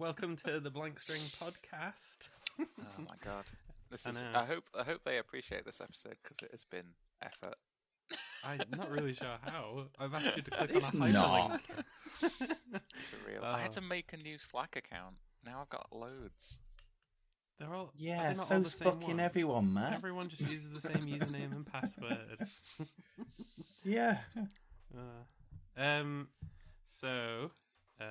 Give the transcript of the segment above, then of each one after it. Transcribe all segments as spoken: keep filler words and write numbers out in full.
welcome to the Blank String Podcast. Oh my god! This is. I, I hope. I hope they appreciate this episode because it has been effort. I'm not really sure how. I've asked you to click it's on a hyperlink. It's real. Oh. I had to make a new Slack account. Now I've got loads. They're all yeah, they're so fucking everyone, man. Everyone just uses the same username and password. Yeah. Uh, um. So. Uh,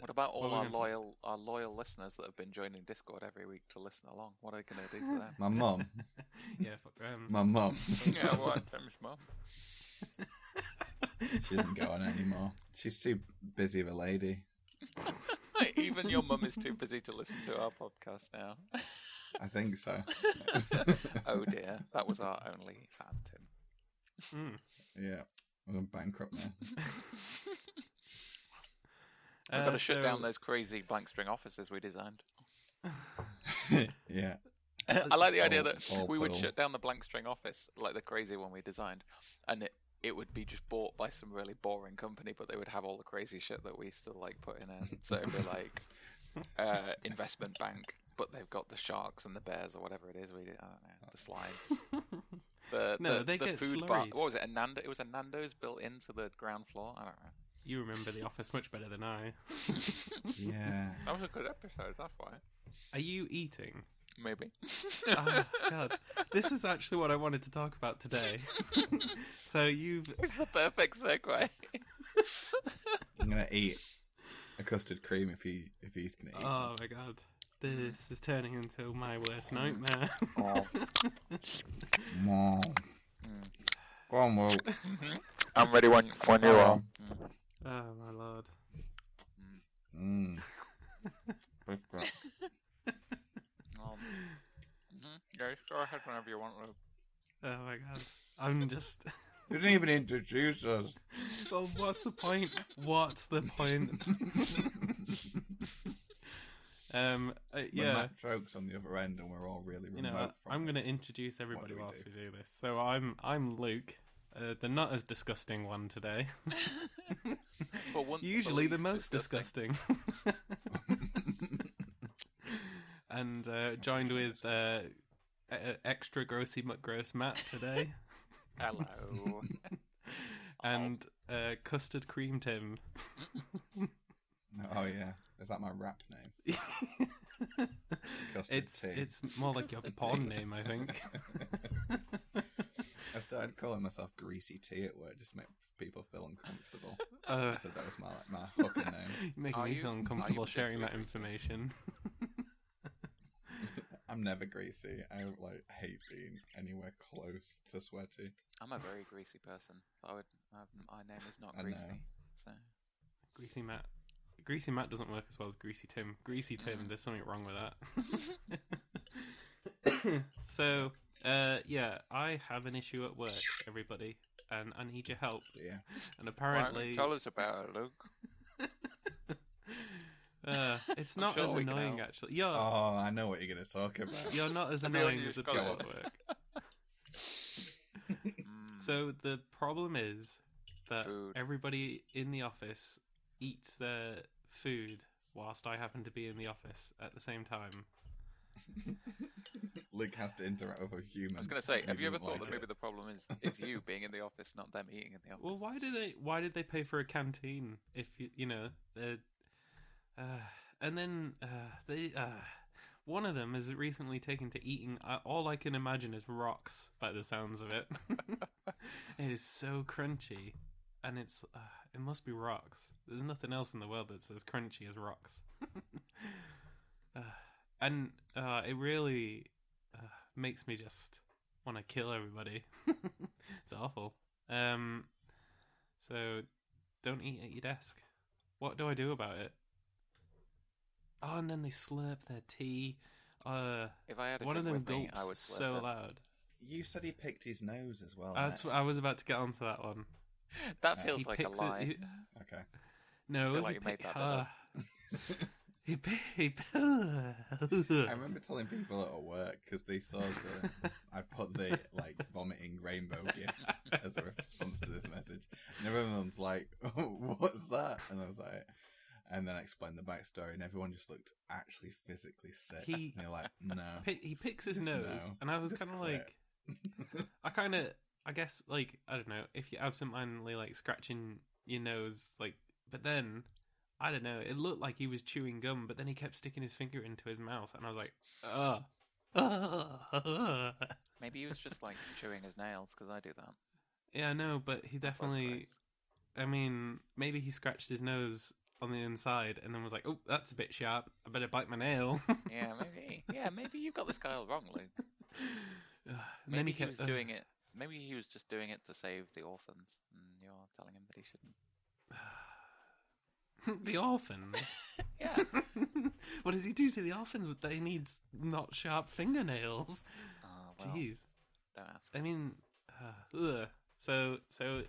what about all what our loyal to... our loyal listeners that have been joining Discord every week to listen along? What are we going to do for them? My mum. Yeah, fuck them. My mum. Yeah, what? Tim's mum. She doesn't go on anymore. She's too busy of a lady. Even your mum is too busy to listen to our podcast now. I think so. Oh dear, that was our only fan, Tim. Mm. Yeah, I'm bankrupt now. We've uh, got to shut so... down those crazy blank string offices we designed. Yeah. I like the all, idea that we would all. shut down the blank string office, like the crazy one we designed, and it, it would be just bought by some really boring company, but they would have all the crazy shit that we still like putting in. So it'd be like uh, investment bank, but they've got the sharks and the bears or whatever it is. We I don't know, the slides. The, no, the, they the get food slurried. Bar. What was it? A Nando, it was a Nando's built into the ground floor. I don't know. You remember The Office much better than I. Yeah. That was a good episode, that's why. Are you eating? Maybe. Oh, God. This is actually what I wanted to talk about today. So you've... It's the perfect segue. I'm going to eat a custard cream if, you, if he's going to eat. Oh, my God. This is turning into my worst nightmare. Oh. No. Go on, Will. I'm ready when, when you are. Mm. Oh, my lord. Mm. um, yeah, go ahead whenever you want, Luke. Oh, my God. I'm just... You didn't even introduce us. Well, what's the point? What's the point? um, uh, yeah. Matt joke's on the other end and we're all really remote you know, from I'm going to introduce everybody whilst we do? we do this. So I'm I'm Luke. Uh, the not as disgusting one today. Well, once usually the, the most disgusting. disgusting. And uh, joined with uh, extra grossy McGross Matt today. Hello. And uh, Custard Cream Tim. Oh yeah, is that my rap name? it's tea. It's more like Custard your porn name, I think. I started calling myself Greasy Tea at work just to make people feel uncomfortable. Uh, so that was my like, my fucking name. Making are me you, feel uncomfortable sharing that information. I'm never greasy. I like hate being anywhere close to sweaty. I'm a very greasy person. I would. Um, my name is not I greasy. Know. So Greasy Matt. Greasy Matt doesn't work as well as Greasy Tim. Greasy Tim. Mm. There's something wrong with that. So. Uh, yeah, I have an issue at work, everybody, and I need your help. Yeah. And apparently... Right, tell us about it, Luke. uh, it's not sure as annoying, actually. You're... Oh, I know what you're going to talk about. You're not as annoying as a girl at work. So the problem is that food. Everybody in the office eats their food whilst I happen to be in the office at the same time. Luke has to interact with a human. I was going to say, have you ever thought like that it. maybe the problem is is you being in the office, not them eating in the office? Well, why do they? Why did they pay for a canteen if you you know? Uh, and then uh, they uh, one of them is recently taken to eating. Uh, all I can imagine is rocks by the sounds of it. It is so crunchy, and it's uh, it must be rocks. There's nothing else in the world that's as crunchy as rocks. uh, And uh, it really uh, makes me just want to kill everybody. It's awful. Um, so don't eat at your desk. What do I do about it? Oh, and then they slurp their tea. Uh, if I had a one of them gulps me, I would slurp so it. loud. You said he picked his nose as well. That's what I was about to get onto that one. That yeah. feels he like a lie. It, he... Okay. No, I feel like you made that up. He paid. I remember telling people at work because they saw the I put the like vomiting rainbow gif as a response to this message, and everyone's like, oh, "What's that?" And I was like, And then I explained the backstory, and everyone just looked actually physically sick. He, and you're like, no. P- he picks his nose, no. and I was kind of like, I kind of, I guess, like, I don't know, if you're absentmindedly, like, scratching your nose, like, but then, I don't know, it looked like he was chewing gum, but then he kept sticking his finger into his mouth, and I was like, ugh. Maybe he was just, like, chewing his nails, because I do that. Yeah, I know, but he definitely, I mean, maybe he scratched his nose on the inside and then was like, oh, that's a bit sharp, I better bite my nail. Yeah, maybe. Yeah, maybe you got this guy all wrong, Luke. And maybe then he, kept, he was uh, doing it, maybe he was just doing it to save the orphans, and you're telling him that he shouldn't. The orphans? Yeah. What does he do to the orphans? They need not sharp fingernails. Oh, well, jeez. Don't ask. I mean, uh, ugh. So, so...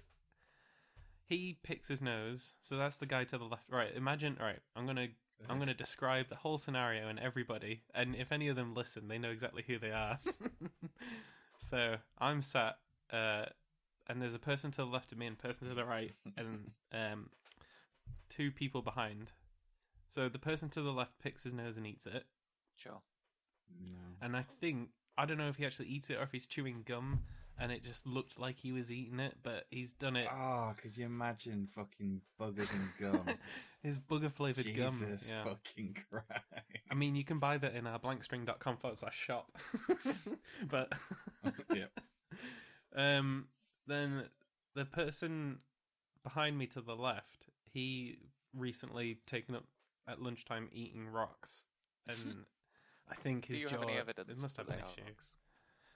He picks his nose, so that's the guy to the left. Right, imagine, right, I'm going to I'm gonna describe the whole scenario and everybody, and if any of them listen, they know exactly who they are. So I'm sat, uh, and there's a person to the left of me and a person to the right, and um, two people behind. So the person to the left picks his nose and eats it. Sure. No. And I think, I don't know if he actually eats it or if he's chewing gum, and it just looked like he was eating it, but he's done it. Oh, could you imagine fucking buggers and gum? His bugger-flavoured Jesus gum. Jesus yeah. fucking Christ. I mean, you can buy that in our blankstring dot com forward slash shop. But yep. um, then the person behind me to the left, he recently taken up at lunchtime eating rocks. And I think his jaw... Do you jaw, have any evidence? It must have an issue. Rocks?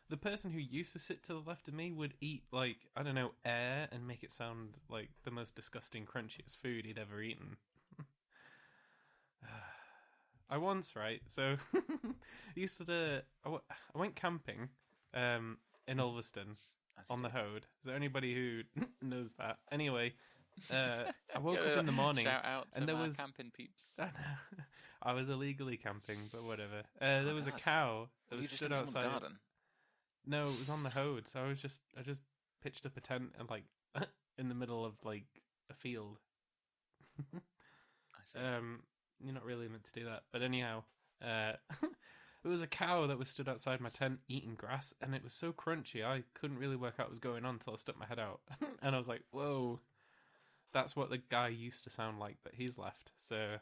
The person who used to sit to the left of me would eat, like, I don't know, air and make it sound like the most disgusting, crunchiest food he'd ever eaten. I once, right, so, I used to, do, I, w- I went camping um, in Ulverston on the Hode. Is there anybody who knows that? Anyway, uh, I woke up in the morning. Shout out to and there was camping peeps. I, know, I was illegally camping, but whatever. Uh, there was a cow that was stood outside. Garden. No, it was on the Hode, so I was just I just pitched up a tent and like in the middle of like a field. I see. Um, you're not really meant to do that, but anyhow, uh, it was a cow that was stood outside my tent eating grass, and it was so crunchy I couldn't really work out what was going on until I stuck my head out, and I was like, "Whoa, that's what the guy used to sound like, but he's left." So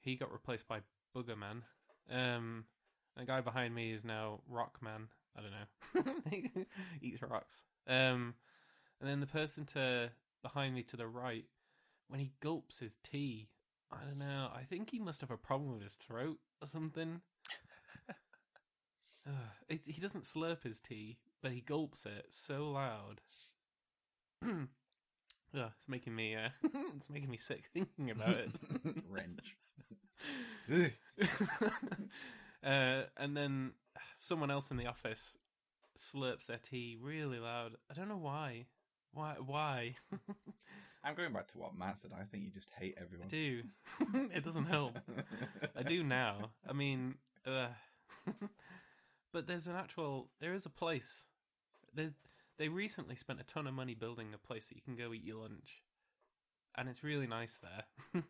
he got replaced by Booger Man. Um, the guy behind me is now Rock Man. I don't know. Eats rocks. Um, and then the person to behind me to the right, when he gulps his tea, I don't know. I think he must have a problem with his throat or something. uh, it, he doesn't slurp his tea, but he gulps it so loud. uh, it's making me. Uh, it's making me sick thinking about it. Wrench. uh, and then. Someone else in the office slurps their tea really loud. I don't know why. Why? Why? I'm going back to what Matt said. I think you just hate everyone. I do. It doesn't help. I do now. I mean, uh, but there's an actual. There is a place. They they recently spent a ton of money building a place that you can go eat your lunch, and it's really nice there.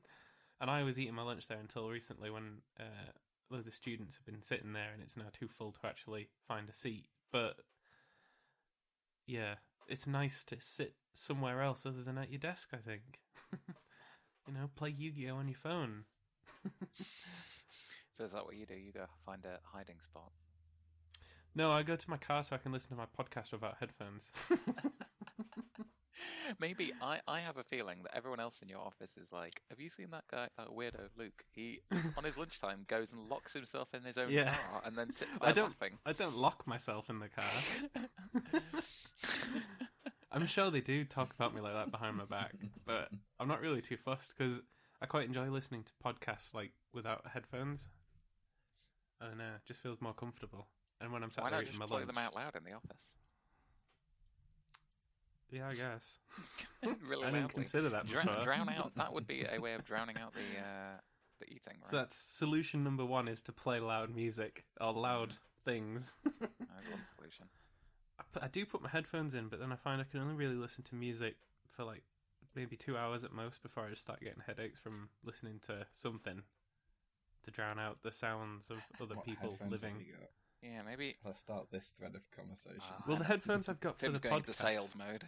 And I was eating my lunch there until recently when. Uh, Loads of students have been sitting there, and it's now too full to actually find a seat. But yeah, it's nice to sit somewhere else other than at your desk, I think. You know, play Yu-Gi-Oh on your phone. So is that what you do? You go find a hiding spot? No, I go to my car so I can listen to my podcast without headphones. Maybe I, I have a feeling that everyone else in your office is like, have you seen that guy, that weirdo Luke? He on his lunchtime goes and locks himself in his own yeah. car and then sits there I don't, laughing. I don't lock myself in the car. I'm sure they do talk about me like that behind my back, but I'm not really too fussed because I quite enjoy listening to podcasts like without headphones. I don't know, it just feels more comfortable. And when I'm sat Why there eating my lunch, why not just play them out loud in the office? Yeah, I guess. Really I didn't loudly. Consider that before. Drown, drown out. That would be a way of drowning out the uh, the eating, right? So that's solution number one is to play loud music or loud things. That's one solution. I, put, I do put my headphones in, but then I find I can only really listen to music for like maybe two hours at most before I just start getting headaches from listening to something to drown out the sounds of other what people living. Yeah, maybe let's start this thread of conversation. Uh, well, the headphones I've got for the podcast. Tim's going into sales mode.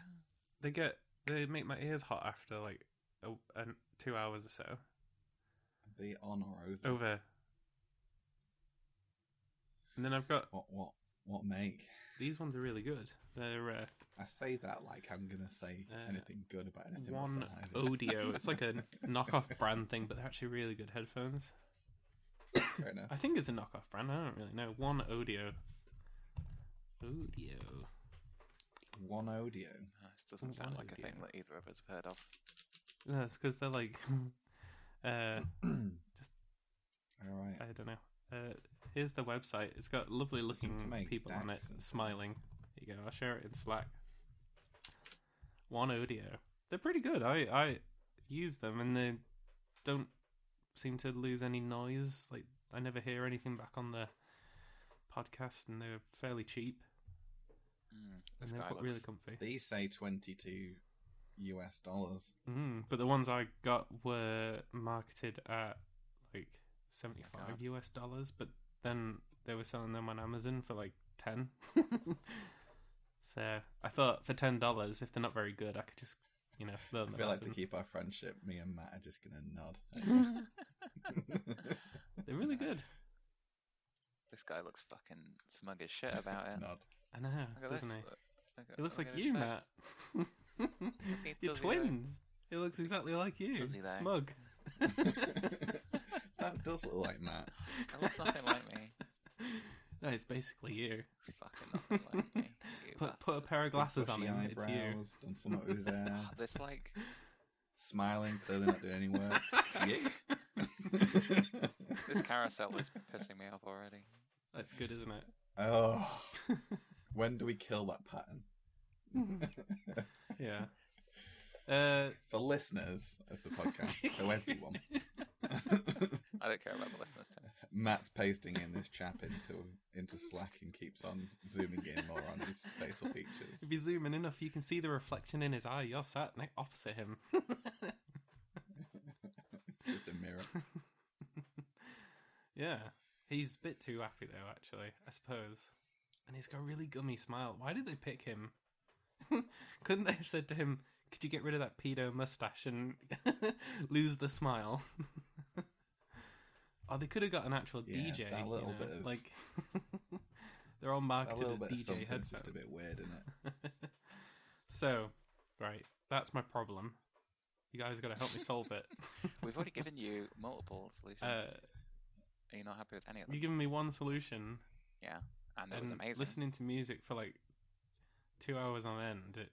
They get they make my ears hot after like a, a, two hours or so. Are they on or over? Over. And then I've got what what what make? These ones are really good. They're. Uh, I say that like I'm gonna say uh, anything good about anything. OneOdio. It's like a knockoff brand thing, but they're actually really good headphones. Fair enough. I think it's a knockoff brand. I don't really know. OneOdio. Odio. OneOdio. Oh, this doesn't One sound like Odio. A thing that either of us have heard of. No, it's because they're like, uh, just. All right. I don't know. Uh, here's the website. It's got lovely looking people on it, smiling. There you go. I'll share it in Slack. OneOdio. They're pretty good. I, I use them and they don't seem to lose any noise. Like I never hear anything back on the podcast, and they're fairly cheap. Mm, and they're looks... really comfy. These say twenty-two U S dollars. Mm, but the ones I got were marketed at like seventy-five oh U S dollars, but then they were selling them on Amazon for like ten. So I thought for ten dollars, if they're not very good, I could just, you know, learn them. I feel like, to keep our friendship, me and Matt are just gonna nod. They're really good. This guy looks fucking smug as shit about it. Nod. I know, doesn't this. he? Look, he looks like you, Matt. Does he, You're does twins. He, he looks exactly like you. Does he though? Smug. That does look like Matt. That looks nothing like me. No, it's basically you. It's fucking nothing like me. Put, put a pair of glasses on him, eyebrows, it's you. Done some of his hair. Oh, this, like... Smiling, clearly not doing any work. This carousel is pissing me off already. That's good, isn't it? Oh. When do we kill that pattern? Yeah. Uh, For listeners of the podcast, so everyone... I don't care about the listeners. Too. Matt's pasting in this chap into into Slack and keeps on zooming in more on his facial features. If you zoom in enough, you can see the reflection in his eye. You're sat next opposite him. It's just a mirror. Yeah, he's a bit too happy though. Actually, I suppose, and he's got a really gummy smile. Why did they pick him? Couldn't they have said to him, "Could you get rid of that pedo mustache and lose the smile?" Oh, they could have got an actual yeah, D J. That little you know? bit of, like they're all marketed as D J headphones. Just a bit weird, isn't it? So, right, that's my problem. You guys got to help me solve it. We've already given you multiple solutions. Uh, Are you not happy with any of them? You've given me one solution. Yeah, and it and was amazing. Listening to music for like two hours on end. It,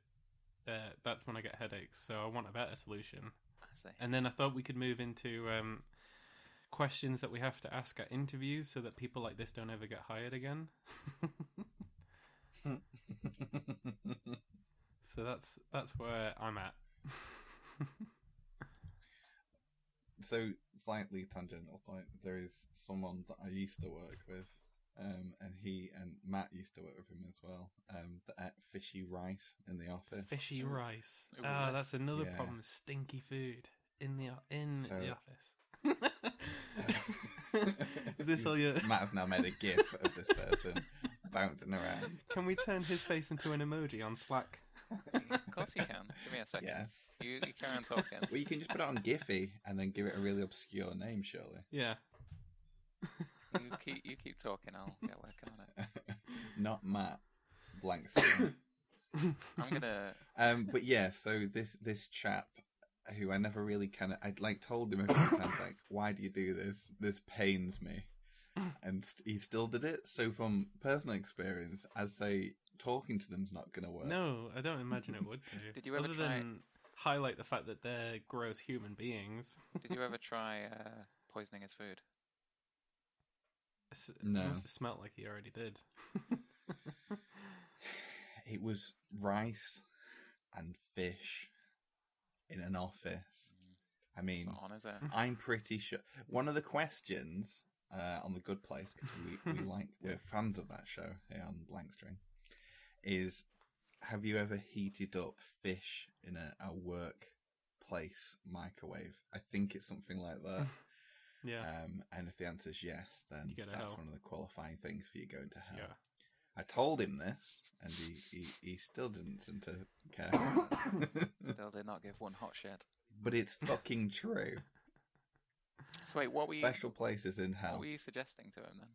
uh, that's when I get headaches. So I want a better solution. I see. And then I thought we could move into. Um, Questions that we have to ask at interviews so that people like this don't ever get hired again. So that's that's where I'm at. So slightly tangential point. There is someone that I used to work with, um, and he and Matt used to work with him as well. Um, that ate fishy rice in the office. Fishy rice. Ah, oh, that's another yeah. problem. Stinky food in the in so, the office. Is this all your... Matt has now made a gif of this person bouncing around. Can we turn his face into an emoji on Slack? Of course you can. Give me a second. Yes. You, you carry on talking. Well, you can just put it on Giphy and then give it a really obscure name, surely. Yeah. You keep you keep talking. I'll get working on it. Not Matt. Blank String. I'm gonna. Um, but yeah. So this this chap. Who I never really kind of, I'd like told him a few times, like, why do you do this? This pains me. And st- he still did it. So from personal experience, I'd say talking to them's not going to work. No, I don't imagine it would. Do. Did you ever Other try... than highlight the fact that they're gross human beings. Did you ever try uh, poisoning his food? It no. must have smelled like he already did. It was rice and fish. In an office. I mean, it's not on, is it? I'm pretty sure. One of the questions uh, on The Good Place, because we, we like, we're fans of that show here on Blank String, is have you ever heated up fish in a, a work Place microwave. I think it's something like that. Yeah. Um, and if the answer is yes, then that's hell. One of the qualifying things for you going to hell. Yeah. I told him this, and he, he, he still didn't seem to care. Still did not give one hot shit. But it's fucking true. So wait, what were you... Special places in hell. What were you suggesting to him, then?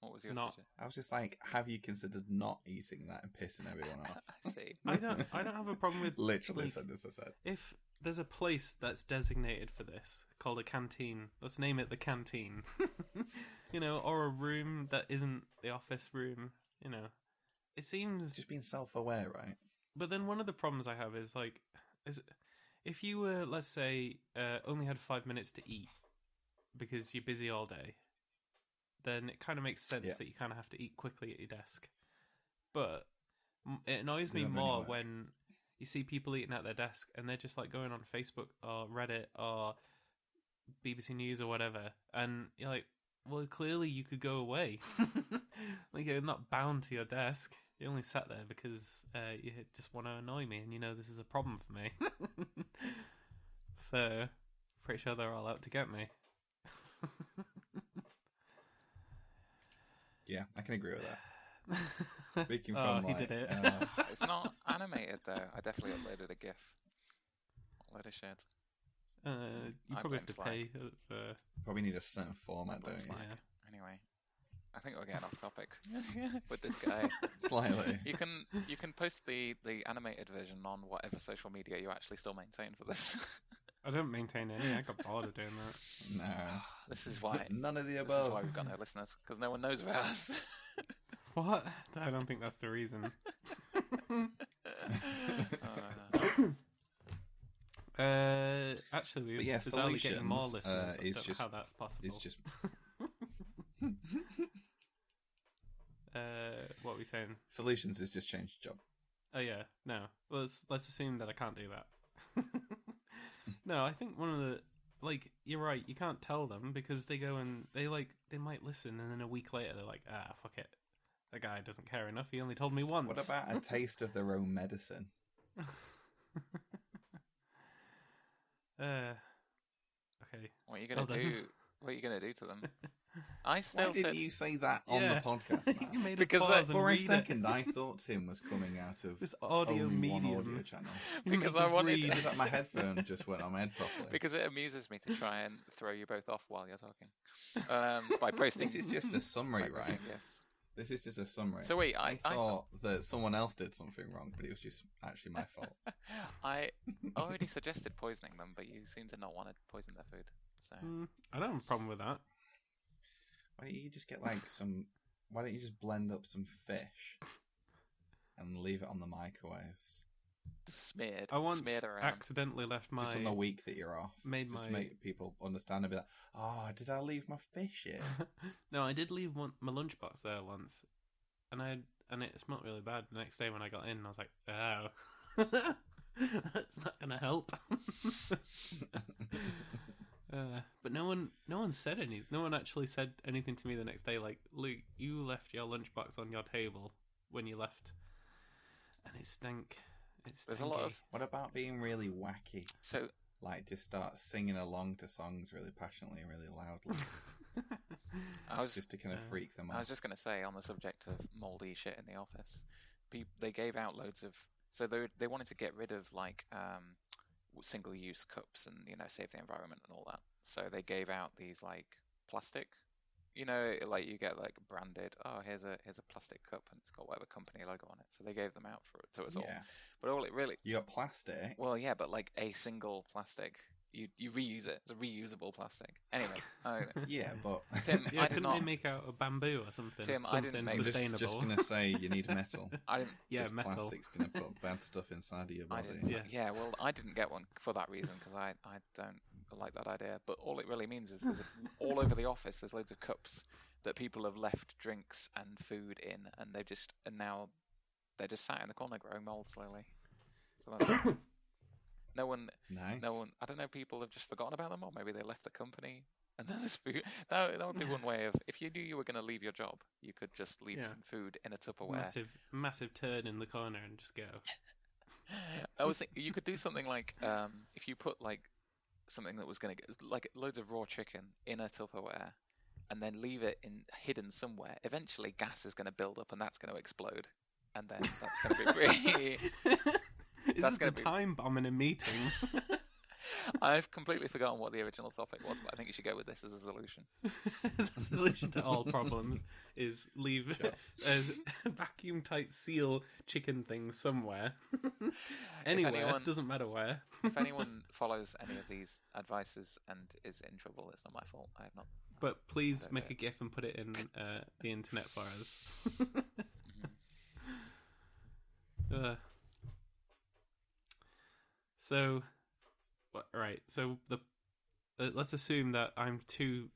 What was your suggestion? I was just like, have you considered not eating that and pissing everyone off? I see. I don't I don't have a problem with... Literally like, sentence I said. If there's a place that's designated for this, called a canteen, let's name it the canteen. You know, or a room that isn't the office room, you know. It seems... It's just being self-aware, right? But then one of the problems I have is, like, is if you were, let's say, uh, only had five minutes to eat because you're busy all day, then it kind of makes sense yeah. that you kind of have to eat quickly at your desk. But it annoys me more when you see people eating at their desk and they're just like going on Facebook or Reddit or B B C News or whatever. And you're like, well, clearly you could go away. Like, you're not bound to your desk. You only sat there because uh, you just want to annoy me and you know this is a problem for me. So, pretty sure they're all out to get me. Yeah, I can agree with that. Speaking from oh, he like, did it. Uh... It's not animated though. I definitely uploaded a GIF. A load of shit. Uh, you I probably have to Slack. pay. For... Probably need a certain format, don't you? Yeah. Anyway, I think we're getting off topic with this guy. Slightly. You can you can post the, the animated version on whatever social media you actually still maintain for this. I don't maintain any. I got bored of doing that. No. This is why... None of the above. This is why we've got no listeners, because no one knows about us. What? I don't think that's the reason. uh, uh, actually, we yeah, solutions, getting more listeners. Uh, I don't just, know how that's possible. It's just... uh, what are we saying? Solutions is just change job. Oh, yeah. No. Well, let's, let's assume that I can't do that. No, I think one of the, like, you're right, you can't tell them because they go and they, like, they might listen and then a week later they're like, ah, fuck it. That guy doesn't care enough, he only told me once. What about a taste of their own medicine? uh, okay. What are you going to do? What are you going to do to them? I still Why did said... you say that on yeah. the podcast, Matt? You made because I, for a second, it. I thought Tim was coming out of this audio medium audio channel. Because I wanted to... that my headphone just went on my head properly. Because it amuses me to try and throw you both off while you're talking um, by posting. This is just a summary, right? Yes. This is just a summary. So wait, I, I thought I... that someone else did something wrong, but it was just actually my fault. I already suggested poisoning them, but you seem to not want to poison their food. So mm, I don't have a problem with that. Why don't you just get like some? Why don't you just blend up some fish and leave it on the microwaves? Smeared. I once smeared around. accidentally left my just on the week that you're off. Made just my to make people understand and be like, "Oh, did I leave my fish here?" No, I did leave one, my lunchbox there once, and I and it smelled really bad. The next day when I got in, I was like, "Oh, that's not gonna help." Uh, but no one, no one said any. No one actually said anything to me the next day. Like, Luke, you left your lunchbox on your table when you left, and it stank. It's there's a lot of. What about being really wacky? So, like, just start singing along to songs really passionately and really loudly. I was just to kind of uh, freak them out. I was just going to say on the subject of moldy shit in the office, people, they gave out loads of. So they they wanted to get rid of like. Um, single-use cups and, you know, save the environment and all that. So they gave out these, like, plastic, you know, like you get, like, branded, oh, here's a here's a plastic cup and it's got whatever company logo on it. So they gave them out for to us yeah. all. But all it really... You got plastic? Well, yeah, but, like, a single plastic. You you reuse it. It's a reusable plastic. Anyway. I, yeah, but... Tim, yeah, I did not... Couldn't they make out a bamboo or something? Tim, something I didn't make... Sustainable. Just, just going to say you need metal. I didn't... Yeah, metal. Plastic's going to put bad stuff inside of your body. Yeah. yeah, well, I didn't get one for that reason, because I, I don't like that idea. But all it really means is there's a, all over the office, there's loads of cups that people have left drinks and food in, and they've just... And now they're just sat in the corner growing mold slowly. So that's... No one, nice. no one. I don't know. People have just forgotten about them, or maybe they left the company. And then this food. That, that would be one way of. If you knew you were going to leave your job, you could just leave yeah. some food in a Tupperware. Massive, massive turd in the corner and just go. I was thinking you could do something like um, if you put like something that was going to get like loads of raw chicken in a Tupperware, and then leave it in hidden somewhere. Eventually, gas is going to build up, and that's going to explode, and then that's going to be really. Is this a time bomb in a meeting? I've completely forgotten what the original topic was, but I think you should go with this as a solution. As a solution to all problems is leave sure. a vacuum-tight seal chicken thing somewhere. Anywhere, anyone, doesn't matter where. If anyone follows any of these advices and is in trouble, it's not my fault. I have not. But please make a GIF and put it in uh, the internet for us. Mm-hmm. uh, so... Right, so the uh, let's assume that I'm too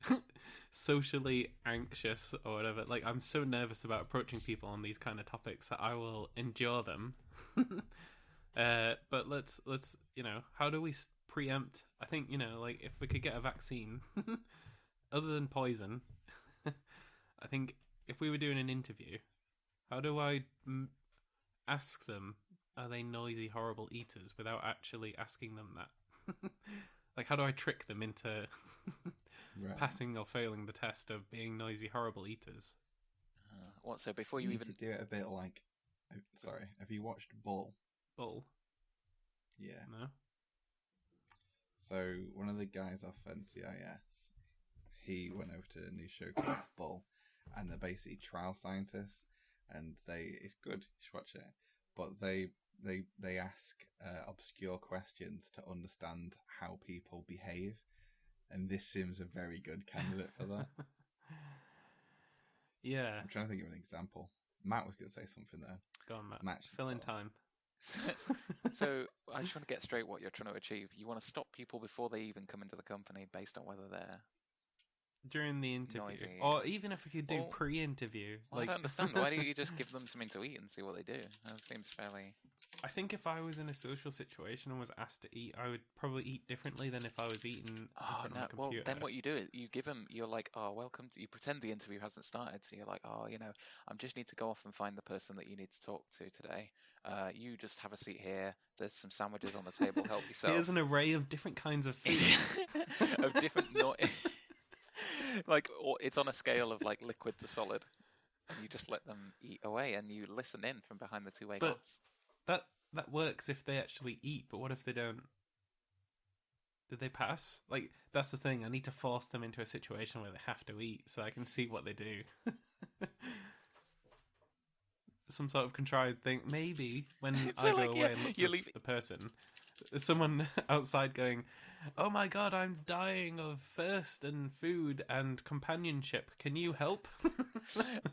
socially anxious or whatever. Like, I'm so nervous about approaching people on these kind of topics that I will endure them. uh, but let's let's you know, how do we preempt? I think you know, like if we could get a vaccine, other than poison, I think if we were doing an interview, how do I m- ask them? Are they noisy, horrible eaters without actually asking them that? Like, how do I trick them into right. passing or failing the test of being noisy, horrible eaters? Uh, what? So before you, you even do it, a bit like, sorry, have you watched Bull? Bull. Yeah. No. So one of the guys off N C I S, he went over to a new show called Bull, and they're basically trial scientists, and they it's good. You should watch it, but they. They they ask uh, obscure questions to understand how people behave, and this seems a very good candidate for that. Yeah, I'm trying to think of an example. Matt was going to say something there. Go on, Matt. Matt Fill in time. So, so I just want to get straight what you're trying to achieve. You want to stop people before they even come into the company, based on whether they're during the interview, noisy. Or even if we could do or, pre-interview. Well, like... I don't understand. Why don't you just give them something to eat and see what they do? That seems fairly... I think if I was in a social situation and was asked to eat, I would probably eat differently than if I was eating oh, no. on a computer. Well, then what you do is you give them, you're like, oh, welcome to... You pretend the interview hasn't started, so you're like, oh, you know, I just need to go off and find the person that you need to talk to today. Uh, you just have a seat here. There's some sandwiches on the table. Help yourself. Here's an array of different kinds of food. Of different... No- Like, or it's on a scale of like liquid to solid. And you just let them eat away, and you listen in from behind the two-way glass. That that works if they actually eat, but what if they don't? Did they pass? Like, that's the thing. I need to force them into a situation where they have to eat, so I can see what they do. Some sort of contrived thing. Maybe when so I go like, away yeah, and look for leave- the person. Someone outside going, oh my god, I'm dying of thirst and food and companionship. Can you help?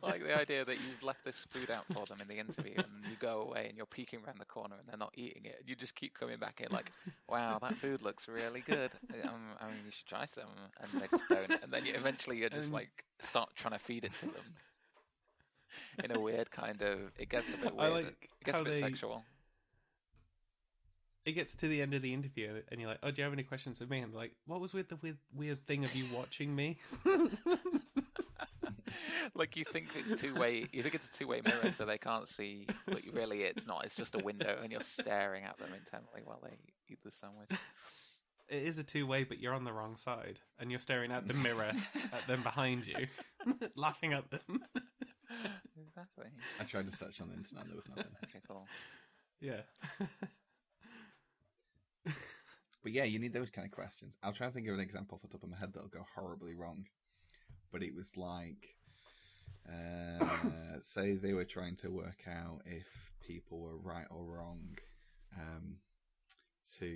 Like the idea that you've left this food out for them in the interview, and you go away and you're peeking around the corner and they're not eating it. You just keep coming back in like, wow, that food looks really good. Um, I mean, you should try some. And they just don't. And then you, eventually you just like start trying to feed it to them. In a weird kind of... It gets a bit weird. Like it gets a bit they... sexual. It gets to the end of the interview, and you're like, "Oh, do you have any questions for me?" And they're like, "What was with the weird, weird thing of you watching me?" Like you think it's two way. You think it's a two way mirror, so they can't see, but really it's not. It's just a window, and you're staring at them intently while they eat the sandwich. It is a two way, but you're on the wrong side, and you're staring at the mirror at them behind you, laughing at them. Exactly. I tried to search on the internet. There was nothing. Okay, cool. Yeah. But yeah, you need those kind of questions. I'll try to think of an example off the top of my head that'll go horribly wrong. But it was like, uh, say they were trying to work out if people were right or wrong um, to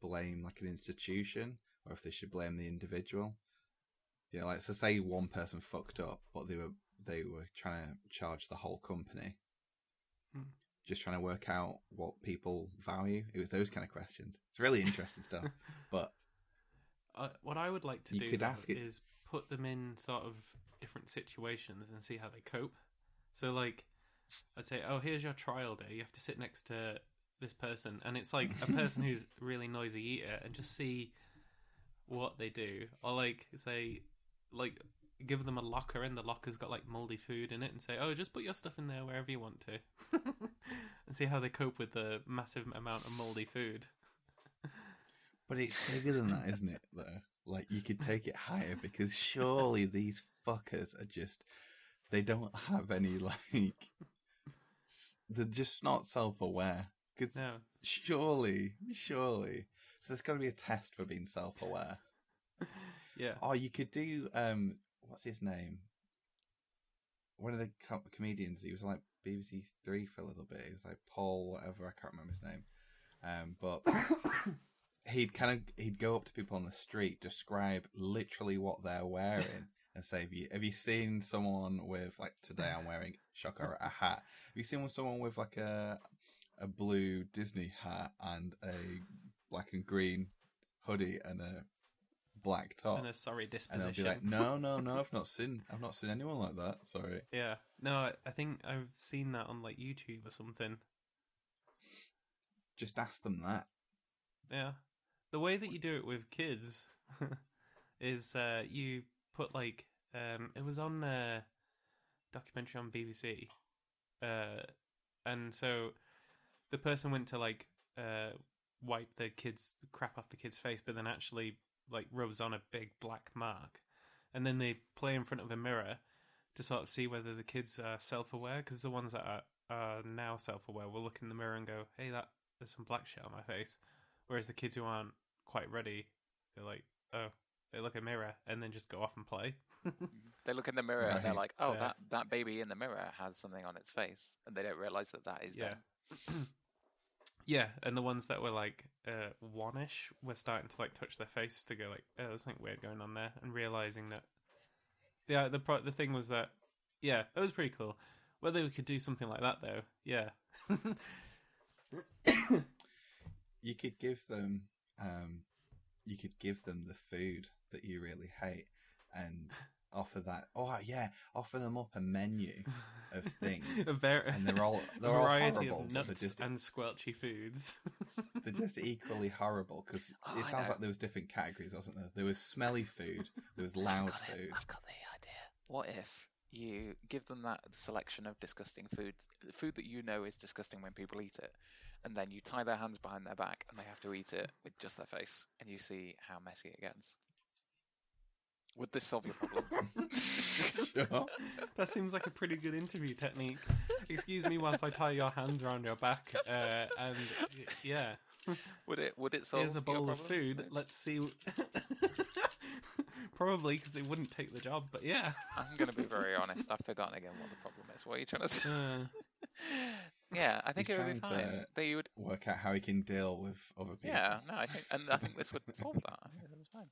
blame like an institution, or if they should blame the individual. You know, like so say one person fucked up, but they were they were trying to charge the whole company. Hmm. Just trying to work out what people value. It was those kind of questions. It's really interesting stuff. But uh, what I would like to do ask it... is put them in sort of different situations and see how they cope. So, like, I'd say, "Oh, here's your trial day. You have to sit next to this person," and it's like a person who's really noisy eater, and just see what they do. Or like, say, like give them a locker and the locker's got like moldy food in it and say, oh, just put your stuff in there wherever you want to. And see how they cope with the massive amount of moldy food. But it's bigger than that, isn't it, though? Like, you could take it higher, because surely these fuckers are just, they don't have any, like, they're just not self-aware. Cause no. Surely, surely. So there's got to be a test for being self-aware. Yeah. Or you could do, um, what's his name? One of the com- comedians, he was on, like, B B C Three for a little bit. He was like Paul, whatever, I can't remember his name. Um, but... He'd kind of he'd go up to people on the street, describe literally what they're wearing, and say, "Have you have you seen someone with like today? I'm wearing shocker a hat. Have you seen someone with like a a blue Disney hat and a black and green hoodie and a black top and a sorry disposition?" And they'll be like, "No, no, no, I've not seen I've not seen anyone like that. Sorry." Yeah, no, I think I've seen that on like YouTube or something. Just ask them that. Yeah. The way that you do it with kids is uh, you put, like, um, it was on a documentary on B B C, uh, and so the person went to, like, uh, wipe the kid's crap off the kid's face, but then actually, like, rubs on a big black mark, and then they play in front of a mirror to sort of see whether the kids are self-aware, because the ones that are, are now self-aware will look in the mirror and go, hey, that there's some black shit on my face. Whereas the kids who aren't quite ready, they're like, oh, they look in the mirror and then just go off and play. They look in the mirror right. and they're like, oh, so, that, that baby in the mirror has something on its face. And they don't realise that that is yeah. them. Yeah, and the ones that were like uh, one-ish were starting to like touch their face to go like, oh, there's something weird going on there. And realising that the, the, pro- the thing was that, yeah, that was pretty cool. Whether we could do something like that, though, yeah. You could give them, um, you could give them the food that you really hate, and offer that. Oh yeah, offer them up a menu of things, a ver- and they're all they're a variety all horrible, of nuts just, and squelchy foods. They're just equally horrible because oh, it I sounds know. like there was different categories, wasn't there? There was smelly food, there was loud I've food. It. I've got the idea. What if you give them that selection of disgusting food, food that you know is disgusting when people eat it, and then you tie their hands behind their back and they have to eat it with just their face, and you see how messy it gets. Would this solve your problem? Sure. That seems like a pretty good interview technique. Excuse me whilst I tie your hands around your back, uh, and yeah. Would it, would it solve Here's a bowl your of problem? food, let's see... Probably, because it wouldn't take the job, but yeah. I'm going to be very honest. I've forgotten again what the problem is. What are you trying to say? Uh, yeah, I think it would be fine. They would work out how he can deal with other people. Yeah, no, I think, and I think this would solve that. I think this is fine.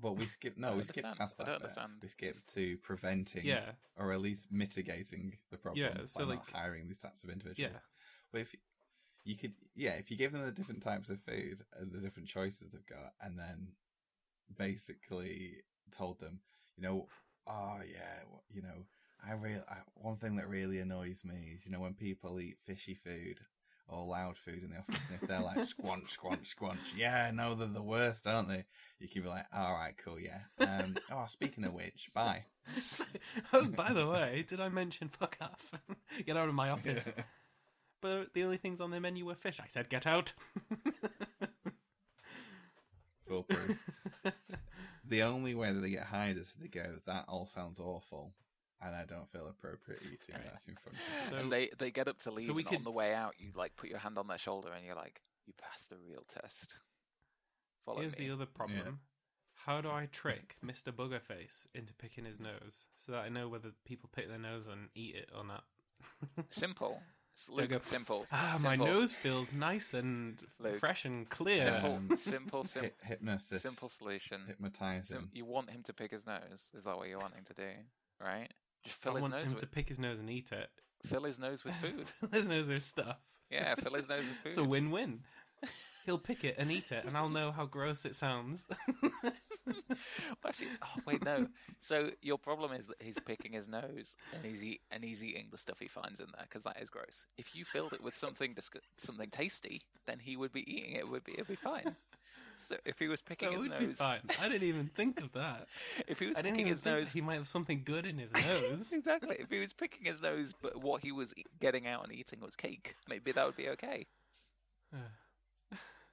But we skip. No, we skip past that. I don't understand. We skip to preventing, yeah. or at least mitigating the problem yeah, by so not like, hiring these types of individuals. Yeah. But if you could, yeah, if you give them the different types of food and the different choices they've got, and then. Basically told them, you know, oh yeah, you know, I really I, one thing that really annoys me is, you know, when people eat fishy food or loud food in the office, and if they're like squanch, squanch, squanch, yeah, no, they're the worst, aren't they? You can be like, all right, cool, yeah. Um, oh, speaking of which, bye. Oh, by the way, did I mention fuck off? Get out of my office. Yeah. But the only things on the menu were fish. I said, get out. Foolproof. The only way that they get hired is if they go, that all sounds awful, and I don't feel appropriate eating that in front of me. So, and they, they get up to leave, so and could... on the way out, you like put your hand on their shoulder, and you're like, you passed the real test. Follow Here's me. the other problem. Yeah. How do I trick Mister Buggerface into picking his nose, so that I know whether people pick their nose and eat it or not? Simple. Luke, go, simple. Ah, simple. My nose feels nice and Luke, fresh and clear. Simple, simple, simple. Hi- hypnosis. Simple solution. Hypnotize him. Sim- you want him to pick his nose? Is that what you want him to do? Right? Just fill I his want nose him with... to pick his nose and eat it. Fill his nose with food. Fill his nose with stuff. Yeah, fill his nose with food. It's a win-win. He'll pick it and eat it, and I'll know how gross it sounds. Actually, oh wait, no. So your problem is that he's picking his nose and he's eat, and he's eating the stuff he finds in there, because that is gross. If you filled it with something disgu- something tasty, then he would be eating it. It would be it'd be fine. So if he was picking that his would nose, be fine. I didn't even think of that. If he was I didn't picking even his think nose, he might have something good in his nose. Exactly. If he was picking his nose, but what he was getting out and eating was cake, maybe that would be okay.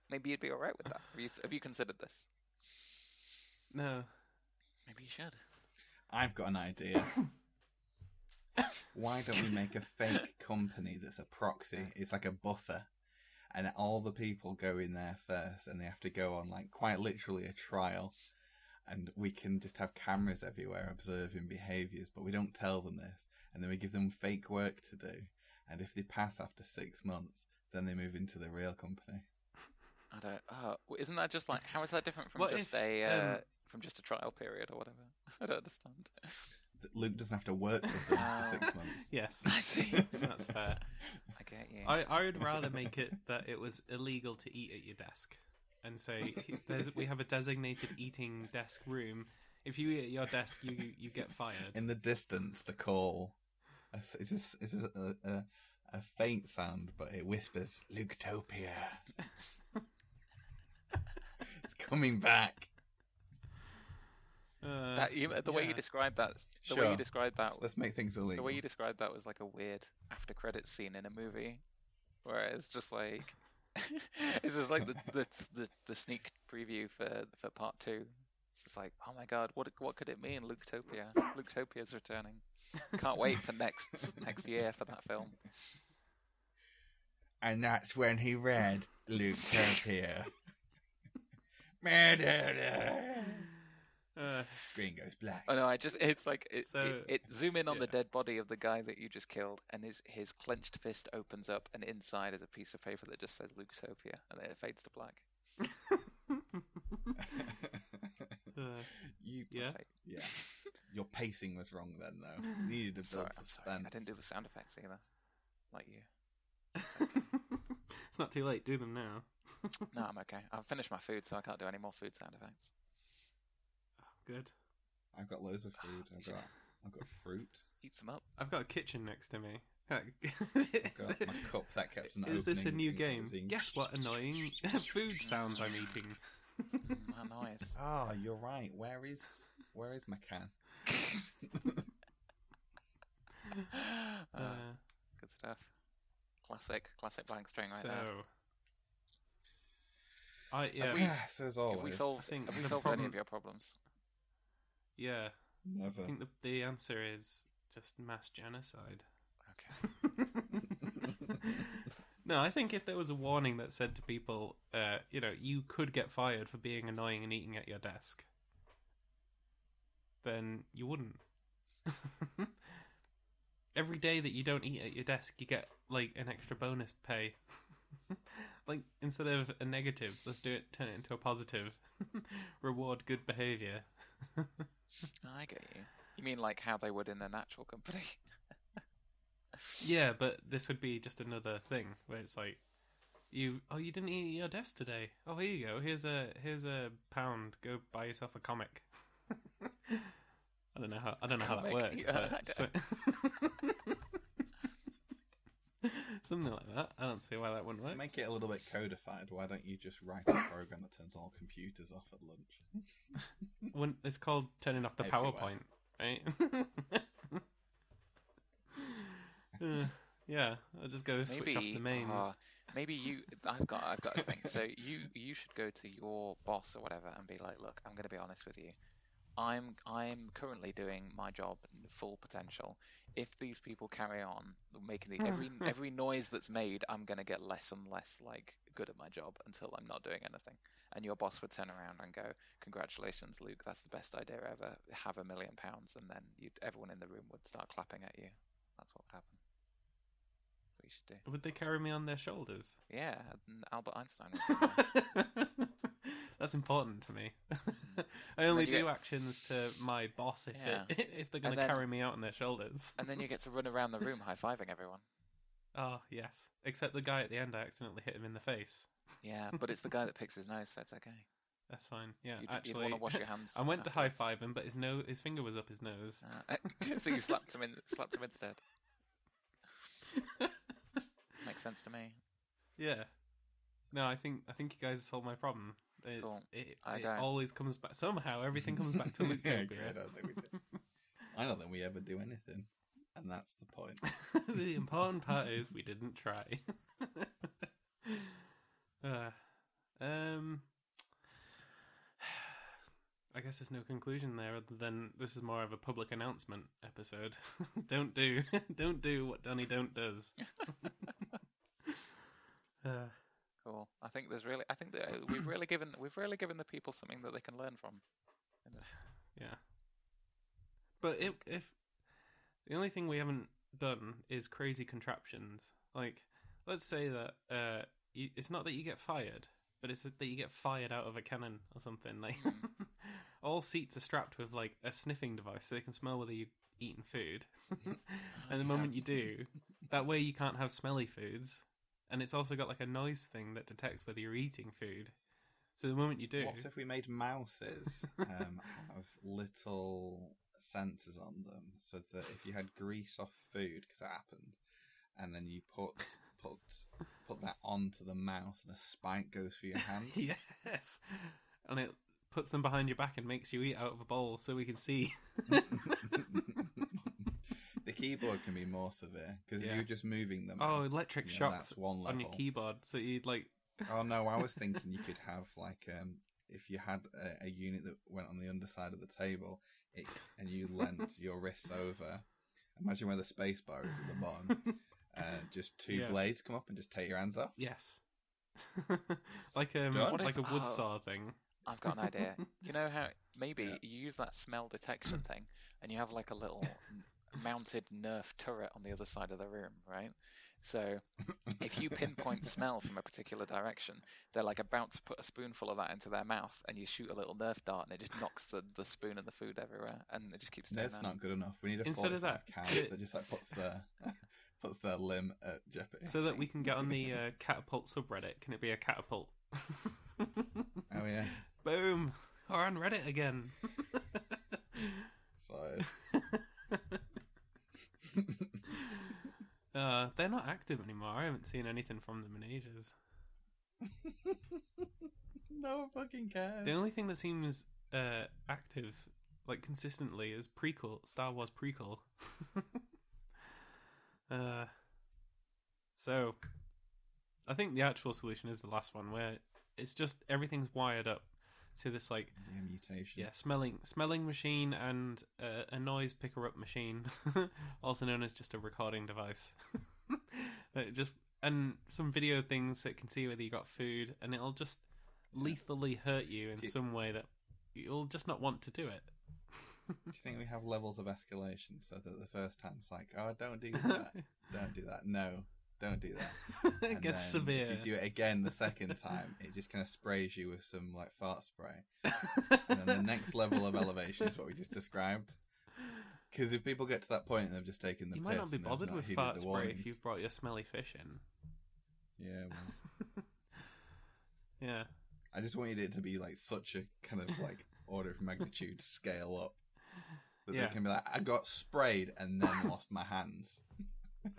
Maybe you'd be all right with that. Have you, have you considered this? No. Maybe you should. I've got an idea. Why don't we make a fake company that's a proxy? It's like a buffer. And all the people go in there first, and they have to go on, like, quite literally a trial. And we can just have cameras everywhere observing behaviours, but we don't tell them this. And then we give them fake work to do. And if they pass after six months, then they move into the real company. I don't... Uh, isn't that just, like... How is that different from what just if, a... Uh, um, from just a trial period or whatever? I don't understand. Luke doesn't have to work with them uh, for six months. Yes. I see. That's fair. I get you. I, I would rather make it that it was illegal to eat at your desk. And so there's, we have a designated eating desk room. If you eat at your desk, you you get fired. In the distance, the call. It's, it's, it's a, a, a faint sound, but it whispers, Luketopia. It's coming back. Uh, that, you, the yeah. way you described that, the sure. way you described that, let's make things illegal. The way you described that was like a weird after-credits scene in a movie, where it's just like it's just like the, the the the sneak preview for for part two. It's just like, oh my god, what what could it mean? Luketopia, Luketopia's returning. Can't wait for next next year for that film. And that's when he read Luketopia. Murder. Uh, Green goes black. Oh no! I just—it's like it, so, it, it. Zoom in on yeah. the dead body of the guy that you just killed, and his his clenched fist opens up, and inside is a piece of paper that just says Luketopia, and then it fades to black. uh, you, yeah, yeah. Your pacing was wrong then, though. You needed to build sorry, suspense. Sorry. I didn't do the sound effects either, like you. It's, okay. It's not too late. Do them now. No, I'm okay. I've finished my food, so I can't do any more food sound effects. Good. I've got loads of food. I've got, I've got fruit. Eat some up. I've got a kitchen next to me. I've got my cup that kept an opening. Is this a new game? Using... Guess what annoying food sounds I'm eating. Mm, how nice. Ah, oh, you're right. Where is where is my can? uh, uh, good stuff. Classic, classic blank string right so... there. I, yeah. Have we, yes, as always. Have we solved, have we solved problem... any of your problems? Yeah. Never. I think the, the answer is just mass genocide. Okay. No, I think if there was a warning that said to people, uh, you know, you could get fired for being annoying and eating at your desk, then you wouldn't. Every day that you don't eat at your desk, you get, like, an extra bonus pay. Like, instead of a negative, let's do it, turn it into a positive. Reward good behaviour. I get you. You mean like how they would in an actual company? Yeah, but this would be just another thing where it's like, you oh, you didn't eat at your desk today. Oh, here you go. Here's a here's a pound. Go buy yourself a comic. I don't know how I don't know comic, how that works. Yeah, but, so... Something like that. I don't see why that wouldn't work. To make it a little bit codified, why don't you just write a program that turns all computers off at lunch? When, it's called turning off the PowerPoint, right? uh, yeah, I'll just go maybe, switch off the mains. Uh, maybe you. I've got. I've got a thing. So you, you should go to your boss or whatever and be like, "Look, I'm going to be honest with you. I'm I'm currently doing my job in full potential. If these people carry on making the, every every noise that's made, I'm going to get less and less like good at my job until I'm not doing anything." And your boss would turn around and go, "Congratulations, Luke. That's the best idea ever. Have a million pounds." And then you'd, everyone in the room would start clapping at you. That's what would happen. That's what you should do. Would they carry me on their shoulders? Yeah, Albert Einstein would. That's important to me. I only do get... actions to my boss if yeah. it, if they're going to carry me out on their shoulders. And then you get to run around the room high-fiving everyone. Oh, yes. Except the guy at the end, I accidentally hit him in the face. Yeah, but it's the guy that picks his nose, so it's okay. That's fine. Yeah, you'd, actually, you'd want to wash your hands. I went afterwards. To high-five him, but his nose, his finger was up his nose. Uh, so you slapped him in, slapped him instead. Makes sense to me. Yeah. No, I think I think you guys have solved my problem. It, cool. it, I it don't. always comes back. Somehow everything comes back to Luketopia. yeah, I don't think we do. I don't think we ever do anything. And that's the point. The important part is we didn't try. uh, um, I guess there's no conclusion there other than this is more of a public announcement episode. don't do, don't do what Danny Don't does. uh, cool. I think there's really, I think that we've really given, we've really given the people something that they can learn from. In this. Yeah. But it, if. The only thing we haven't done is crazy contraptions. Like, let's say that uh, it's not that you get fired, but it's that you get fired out of a cannon or something. Like, all seats are strapped with like a sniffing device, so they can smell whether you're eating food. And the moment you do, that way you can't have smelly foods. And it's also got like a noise thing that detects whether you're eating food. So the moment you do, what if we made mouses um, have little sensors on them, so that if you had grease off food, because that happened, and then you put put put that onto the mouse, and a spike goes through your hand. Yes, and it puts them behind your back and makes you eat out of a bowl, so we can see. The keyboard can be more severe because yeah. if you're just moving them. Oh, out, electric you know, shocks on your keyboard, so you'd like. Oh no, I was thinking you could have like. Um, If you had a, a unit that went on the underside of the table it, and you leant your wrists over, imagine where the space bar is at the bottom, uh, just two yeah. blades come up and just take your hands off. Yes. like um, what like if, a wood oh, saw thing. I've got an idea. You know how maybe yeah. you use that smell detection thing and you have like a little mounted Nerf turret on the other side of the room, right? So if you pinpoint smell from a particular direction, they're like about to put a spoonful of that into their mouth, and you shoot a little Nerf dart, and it just knocks the, the spoon and the food everywhere, and it just keeps doing Nerf's that. Not good enough. We need a instead of that cat that just like puts their puts their limb at jeopardy, so that we can get on the uh, catapult subreddit. Can it be a catapult? Oh yeah! Boom! Or on Reddit again. So. uh, they're not active anymore. I haven't seen anything from them in ages. No one fucking cares. The only thing that seems uh, active, like consistently, is prequel Star Wars prequel. uh, so, I think the actual solution is the last one, where it's just everything's wired up to this like yeah, mutation. Yeah, smelling smelling machine and uh, a noise picker up machine, also known as just a recording device. It just and some video things that can see whether you got food, and it'll just lethally hurt you in you, some way that you'll just not want to do it. Do you think we have levels of escalation so that the first time's like, oh, don't do that, don't do that, no. Don't do that. It gets severe. If you do it again the second time, it just kind of sprays you with some like fart spray. And then the next level of elevation is what we just described. Because if people get to that point and they've just taken the piss, you might not be bothered with fart spray if you've brought your smelly fish in. Yeah. Well. Yeah. I just wanted it to be like such a kind of like order of magnitude scale up that yeah. they can be like, I got sprayed and then lost my hands.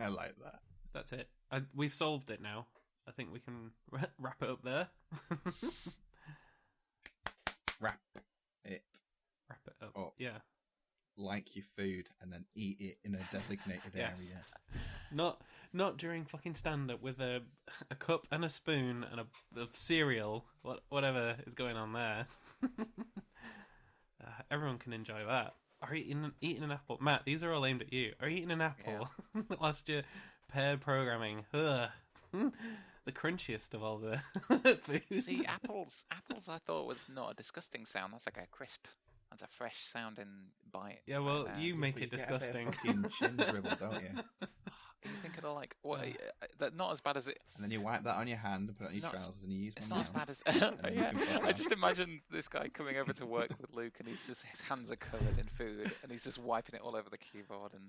I like that. That's it. I, we've solved it now. I think we can wrap it up there. Wrap it. Wrap it up. up. Yeah. Like your food and then eat it in a designated yes. area. Not not during fucking stand-up with a, a cup and a spoon and a, a cereal, what, whatever is going on there. uh, everyone can enjoy that. Are eating, eating an apple. Matt, these are all aimed at you. Are eating an apple yeah. whilst you're paired programming? Ugh. The crunchiest of all the foods. See, apples. Apples, I thought, was not a disgusting sound. That's like a crisp. That's a fresh sounding bite. Yeah, well, right you make yeah, it you disgusting. Get a bit of fucking chin dribble, don't you? You think it'll like, what, yeah. uh, not as bad as it. And then you wipe that on your hand and put it on your not trousers as, and you use. It's not mouth. As bad as. yeah. I just imagine this guy coming over to work with Luke, and he's just his hands are covered in food, and he's just wiping it all over the keyboard. And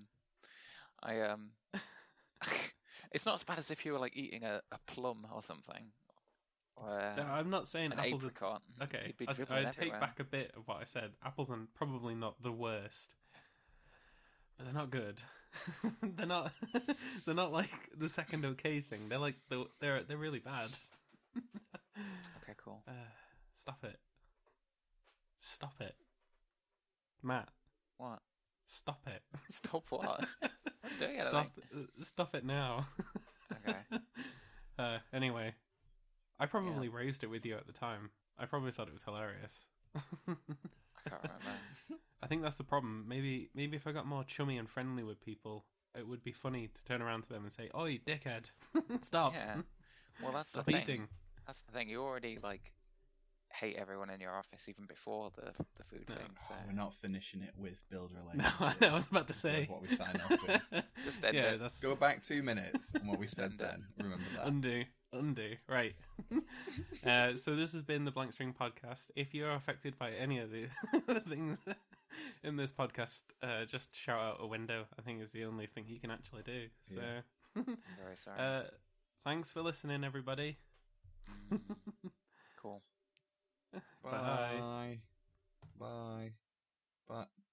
I um, it's not as bad as if you were like eating a, a plum or something. Uh, no, I'm not saying apples apricot. Are... Okay, I, I take back a bit of what I said. Apples are probably not the worst, but they're not good. they're not. They're not like the second okay thing. They're like the, they're they're really bad. Okay, cool. Uh, Stop it. Stop it. Matt. What? Stop it. Stop what? I'm doing it. Stop, stop it now. Okay. Uh, anyway, I probably yeah. raised it with you at the time. I probably thought it was hilarious. I can't remember. I think that's the problem. Maybe maybe if I got more chummy and friendly with people, it would be funny to turn around to them and say, "Oi, dickhead, stop." Yeah. Well, that's stop the thing. Eating. That's the thing. You already, like, hate everyone in your office even before the the food no. thing. So. Oh, we're not finishing it with build related. No, I, I was about to say. What we signed off with. Just end yeah, it. That's... Go back two minutes and what we said then. Remember that. Undo. Undo. Right. uh, so this has been the Blank String Podcast. If you're affected by any of the things in this podcast, uh, just shout out a window. I think is the only thing you can actually do. So, yeah. Very sorry. Uh, thanks for listening, everybody. Mm. Cool. Bye. Bye. Bye. Bye.